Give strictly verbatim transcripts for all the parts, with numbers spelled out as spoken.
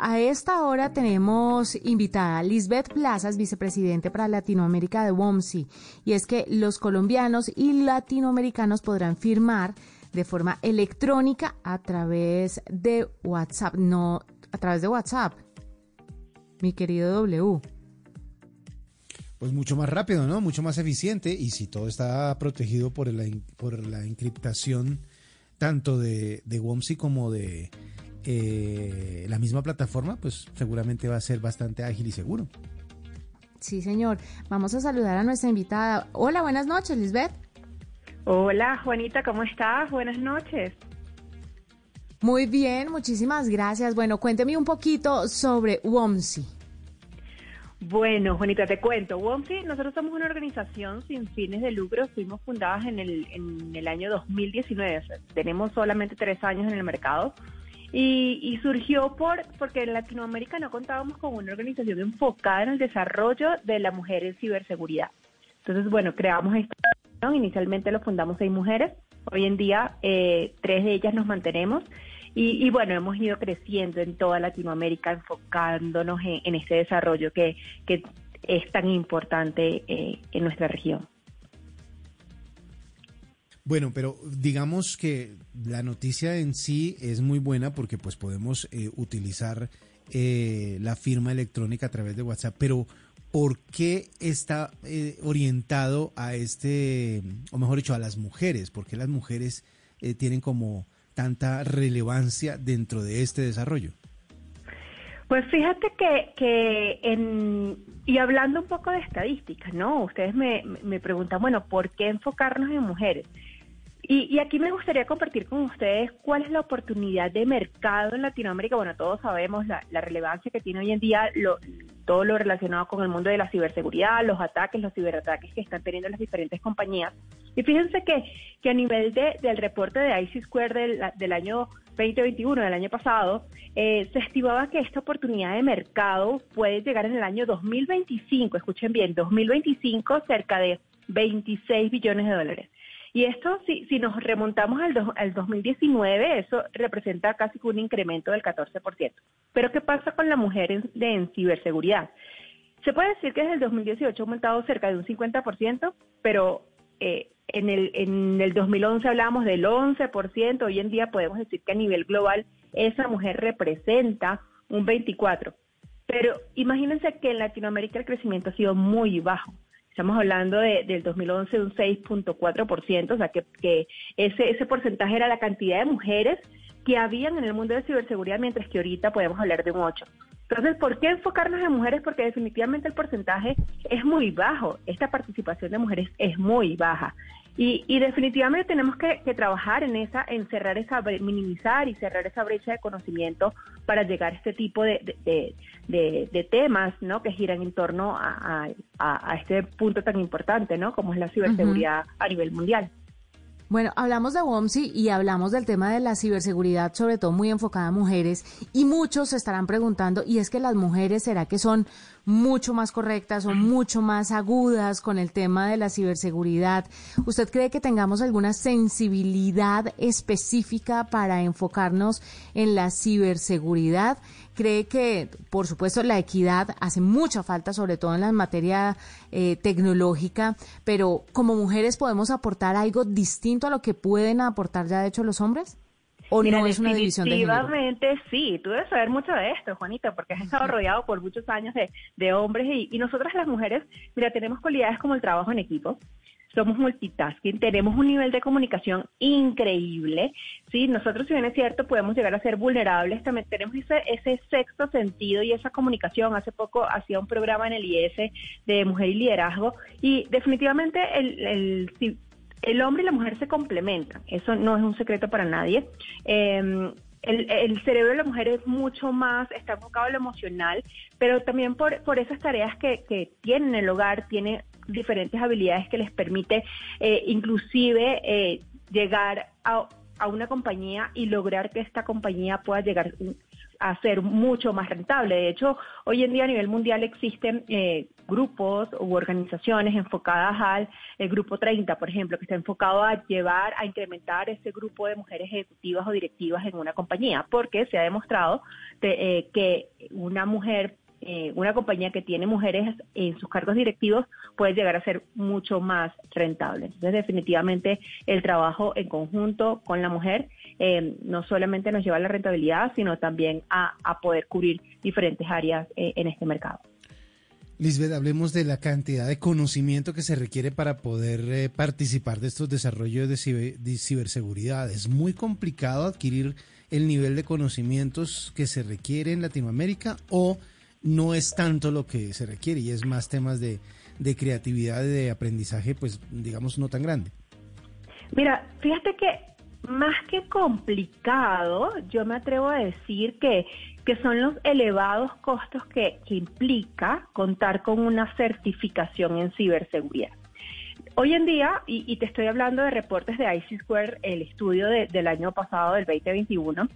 A esta hora tenemos invitada Lisbeth Plazas, vicepresidente para Latinoamérica de Womcy, y es que los colombianos y latinoamericanos podrán firmar de forma electrónica a través de WhatsApp, no a través de WhatsApp, mi querido W. Pues mucho más rápido, ¿no? Mucho más eficiente, y si todo está protegido por la, por la encriptación tanto de, de Womcy como de... Eh, la misma plataforma, pues seguramente va a ser bastante ágil y seguro. Sí, señor. Vamos a saludar a nuestra invitada. Hola, buenas noches, Lisbeth. Hola, Juanita, ¿cómo estás? Buenas noches. Muy bien, muchísimas gracias. Bueno, cuénteme un poquito sobre Womcy. Bueno, Juanita, te cuento. Womcy, nosotros somos una organización sin fines de lucro. Fuimos fundadas en el, en el año dos mil diecinueve. Tenemos solamente tres años en el mercado. Y, y surgió por porque en Latinoamérica no contábamos con una organización enfocada en el desarrollo de la mujer en ciberseguridad. Entonces, bueno, creamos esta organización. Inicialmente lo fundamos seis mujeres. Hoy en día, eh, tres de ellas nos mantenemos. Y, y bueno, hemos ido creciendo en toda Latinoamérica, enfocándonos en, en este desarrollo que, que es tan importante eh, en nuestra región. Bueno, pero digamos que la noticia en sí es muy buena porque pues podemos eh, utilizar eh, la firma electrónica a través de WhatsApp, pero ¿por qué está eh, orientado a este, o mejor dicho, a las mujeres? ¿Por qué las mujeres eh, tienen como tanta relevancia dentro de este desarrollo? Pues fíjate que, que en, y hablando un poco de estadísticas, ¿no? Ustedes me, me preguntan, bueno, ¿por qué enfocarnos en mujeres? Y, y aquí me gustaría compartir con ustedes cuál es la oportunidad de mercado en Latinoamérica. Bueno, todos sabemos la, la relevancia que tiene hoy en día lo, todo lo relacionado con el mundo de la ciberseguridad, los ataques, los ciberataques que están teniendo las diferentes compañías. Y fíjense que, que a nivel de, del reporte de I C Square del, del año veinte veintiuno, del año pasado, eh, se estimaba que esta oportunidad de mercado puede llegar en el año dos mil veinticinco, escuchen bien, dos mil veinticinco, cerca de veintiséis billones de dólares. Y esto, si, si nos remontamos al, do, al dos mil diecinueve, eso representa casi un incremento del catorce por ciento. Pero, ¿qué pasa con la mujer en, de, en ciberseguridad? Se puede decir que desde el dos mil dieciocho ha aumentado cerca de un cincuenta por ciento, pero eh, en, el, en el dos mil once hablábamos del once por ciento. Hoy en día podemos decir que a nivel global esa mujer representa un veinticuatro por ciento. Pero imagínense que en Latinoamérica el crecimiento ha sido muy bajo. Estamos hablando de, del dos mil once de un seis punto cuatro por ciento, o sea que, que ese, ese porcentaje era la cantidad de mujeres que habían en el mundo de ciberseguridad, mientras que ahorita podemos hablar de un ocho por ciento. Entonces, ¿por qué enfocarnos en mujeres? Porque definitivamente el porcentaje es muy bajo, esta participación de mujeres es muy baja. Y, y definitivamente tenemos que, que trabajar en esa, en cerrar esa, minimizar y cerrar esa brecha de conocimiento para llegar a este tipo de, de, de, de, de temas, ¿no? Que giran en torno a, a, a este punto tan importante, ¿no? Como es la ciberseguridad uh-huh. a nivel mundial. Bueno, hablamos de Womcy y hablamos del tema de la ciberseguridad, sobre todo muy enfocada a mujeres, y muchos se estarán preguntando, y es que las mujeres, ¿será que son mucho más correctas o mucho más agudas con el tema de la ciberseguridad? ¿Usted cree que tengamos alguna sensibilidad específica para enfocarnos en la ciberseguridad? ¿Cree que, por supuesto, la equidad hace mucha falta, sobre todo en la materia eh, tecnológica, pero como mujeres podemos aportar algo distinto a lo que pueden aportar ya de hecho los hombres? ¿O Mira, no es una división de género? Definitivamente sí, tú debes saber mucho de esto, Juanita, porque has estado rodeado por muchos años de, de hombres y, y nosotras las mujeres, mira, tenemos cualidades como el trabajo en equipo. Somos multitasking, tenemos un nivel de comunicación increíble, ¿sí? Nosotros, si bien es cierto, podemos llegar a ser vulnerables, también tenemos ese, ese sexto sentido y esa comunicación. Hace poco hacía un programa en el I S de Mujer y Liderazgo, y definitivamente el, el, si, el hombre y la mujer se complementan, eso no es un secreto para nadie. Eh, El, el cerebro de la mujer es mucho más, está enfocado en lo emocional, pero también por, por esas tareas que, que tienen en el hogar, tiene diferentes habilidades que les permite eh, inclusive eh, llegar a, a una compañía y lograr que esta compañía pueda llegar a ser mucho más rentable. De hecho, hoy en día a nivel mundial existen eh, grupos u organizaciones enfocadas al el Grupo treinta, por ejemplo, que está enfocado a llevar, a incrementar ese grupo de mujeres ejecutivas o directivas en una compañía, porque se ha demostrado de, eh, que una mujer, eh, una compañía que tiene mujeres en sus cargos directivos puede llegar a ser mucho más rentable. Entonces, definitivamente, el trabajo en conjunto con la mujer eh, no solamente nos lleva a la rentabilidad, sino también a, a poder cubrir diferentes áreas eh, en este mercado. Lisbeth, hablemos de la cantidad de conocimiento que se requiere para poder eh, participar de estos desarrollos de, ciber, de ciberseguridad. Es muy complicado adquirir el nivel de conocimientos que se requiere en Latinoamérica, o no es tanto lo que se requiere y es más temas de, de creatividad y de aprendizaje, pues digamos no tan grande. Mira, fíjate que más que complicado, yo me atrevo a decir que que son los elevados costos que, que implica contar con una certificación en ciberseguridad. Hoy en día, y, y te estoy hablando de reportes de I C Square, el estudio de, del año pasado, del veinte veintiuno,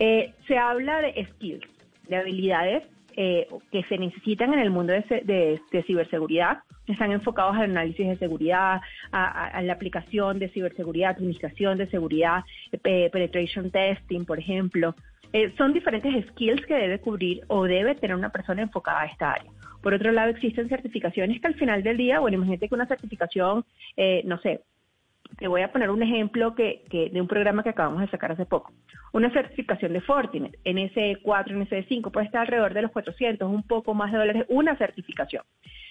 eh, se habla de skills, de habilidades eh, que se necesitan en el mundo de, de, de ciberseguridad. Están enfocados al análisis de seguridad, a, a, a la aplicación de ciberseguridad, administración de seguridad, eh, penetration testing, por ejemplo. Eh, son diferentes skills que debe cubrir o debe tener una persona enfocada a esta área. Por otro lado, existen certificaciones que al final del día, bueno, imagínate que una certificación, eh, no sé, te voy a poner un ejemplo que, que de un programa que acabamos de sacar hace poco. Una certificación de Fortinet, N S E cuatro, N S E cinco, puede estar alrededor de los cuatrocientos, un poco más de dólares, una certificación.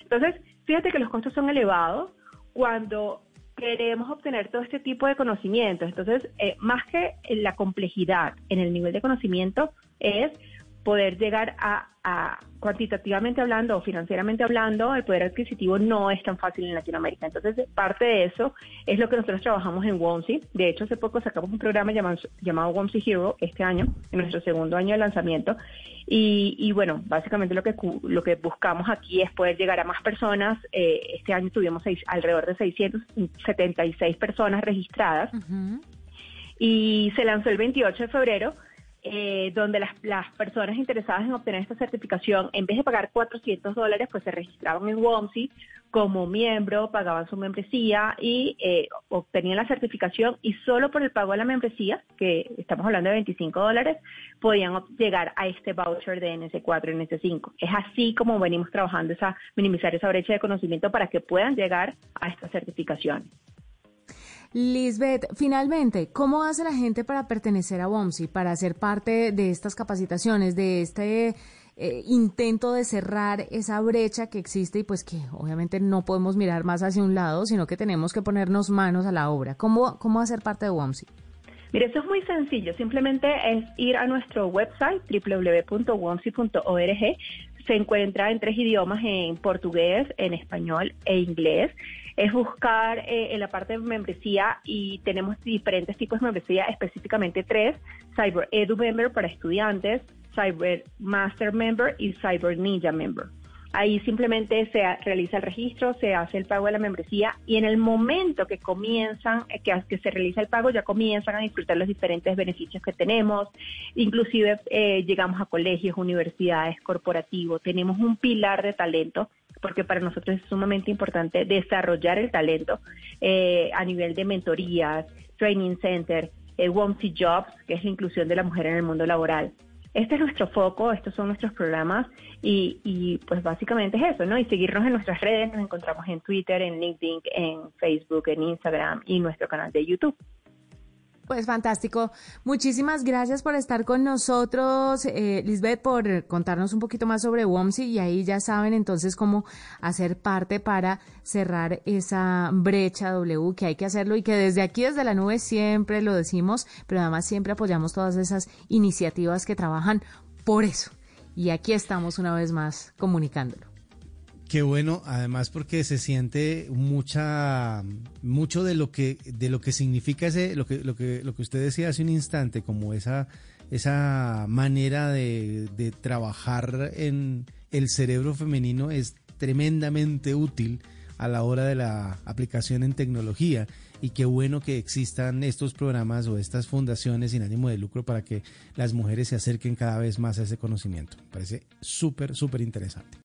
Entonces, fíjate que los costos son elevados cuando queremos obtener todo este tipo de conocimientos. Entonces, eh, más que la complejidad en el nivel de conocimiento, es poder llegar a, a, cuantitativamente hablando o financieramente hablando, el poder adquisitivo no es tan fácil en Latinoamérica. Entonces, parte de eso es lo que nosotros trabajamos en Womcy. De hecho, hace poco sacamos un programa llamado, llamado Womcy Hero este año, en nuestro segundo año de lanzamiento. Y, y bueno, básicamente lo que, lo que buscamos aquí es poder llegar a más personas. Eh, este año tuvimos seis, alrededor de seiscientas setenta y seis personas registradas. Uh-huh. Y se lanzó el veintiocho de febrero. Eh, donde las, las personas interesadas en obtener esta certificación, en vez de pagar cuatrocientos dólares, pues se registraban en Womcy como miembro, pagaban su membresía y eh, obtenían la certificación, y solo por el pago de la membresía, que estamos hablando de veinticinco dólares, podían llegar a este voucher de N S cuatro y N S cinco. Es así como venimos trabajando esa minimizar esa brecha de conocimiento para que puedan llegar a esta certificación. Lisbeth, finalmente, ¿cómo hace la gente para pertenecer a Womcy, para ser parte de estas capacitaciones, de este eh, intento de cerrar esa brecha que existe y pues que obviamente no podemos mirar más hacia un lado, sino que tenemos que ponernos manos a la obra? ¿Cómo, cómo hacer parte de Womcy? Mire, eso es muy sencillo, simplemente es ir a nuestro website doble u doble u doble u punto womcy punto org. Se encuentra en tres idiomas, en portugués, en español e inglés. Es buscar eh, en la parte de membresía, y tenemos diferentes tipos de membresía, específicamente tres: Cyber Edu Member para estudiantes, Cyber Master Member y Cyber Ninja Member. Ahí simplemente se realiza el registro, se hace el pago de la membresía, y en el momento que comienzan, que, que se realiza el pago, ya comienzan a disfrutar los diferentes beneficios que tenemos. Inclusive eh, llegamos a colegios, universidades, corporativos. Tenemos un pilar de talento, porque para nosotros es sumamente importante desarrollar el talento eh, a nivel de mentorías, training center, eh, Womcy Jobs, que es la inclusión de la mujer en el mundo laboral. Este es nuestro foco, estos son nuestros programas, y, y pues básicamente es eso, ¿no? Y seguirnos en nuestras redes, nos encontramos en Twitter, en LinkedIn, en Facebook, en Instagram y nuestro canal de YouTube. Pues fantástico. Muchísimas gracias por estar con nosotros, eh, Lisbeth, por contarnos un poquito más sobre Womcy, y ahí ya saben entonces cómo hacer parte para cerrar esa brecha W, que hay que hacerlo y que desde aquí, desde la nube, siempre lo decimos, pero además siempre apoyamos todas esas iniciativas que trabajan por eso. Y aquí estamos una vez más comunicándolo. Qué bueno, además, porque se siente mucha mucho de lo que de lo que significa ese lo que lo que lo que usted decía hace un instante, como esa esa manera de, de trabajar en el cerebro femenino es tremendamente útil a la hora de la aplicación en tecnología, y qué bueno que existan estos programas o estas fundaciones sin ánimo de lucro para que las mujeres se acerquen cada vez más a ese conocimiento. Me parece súper, súper interesante.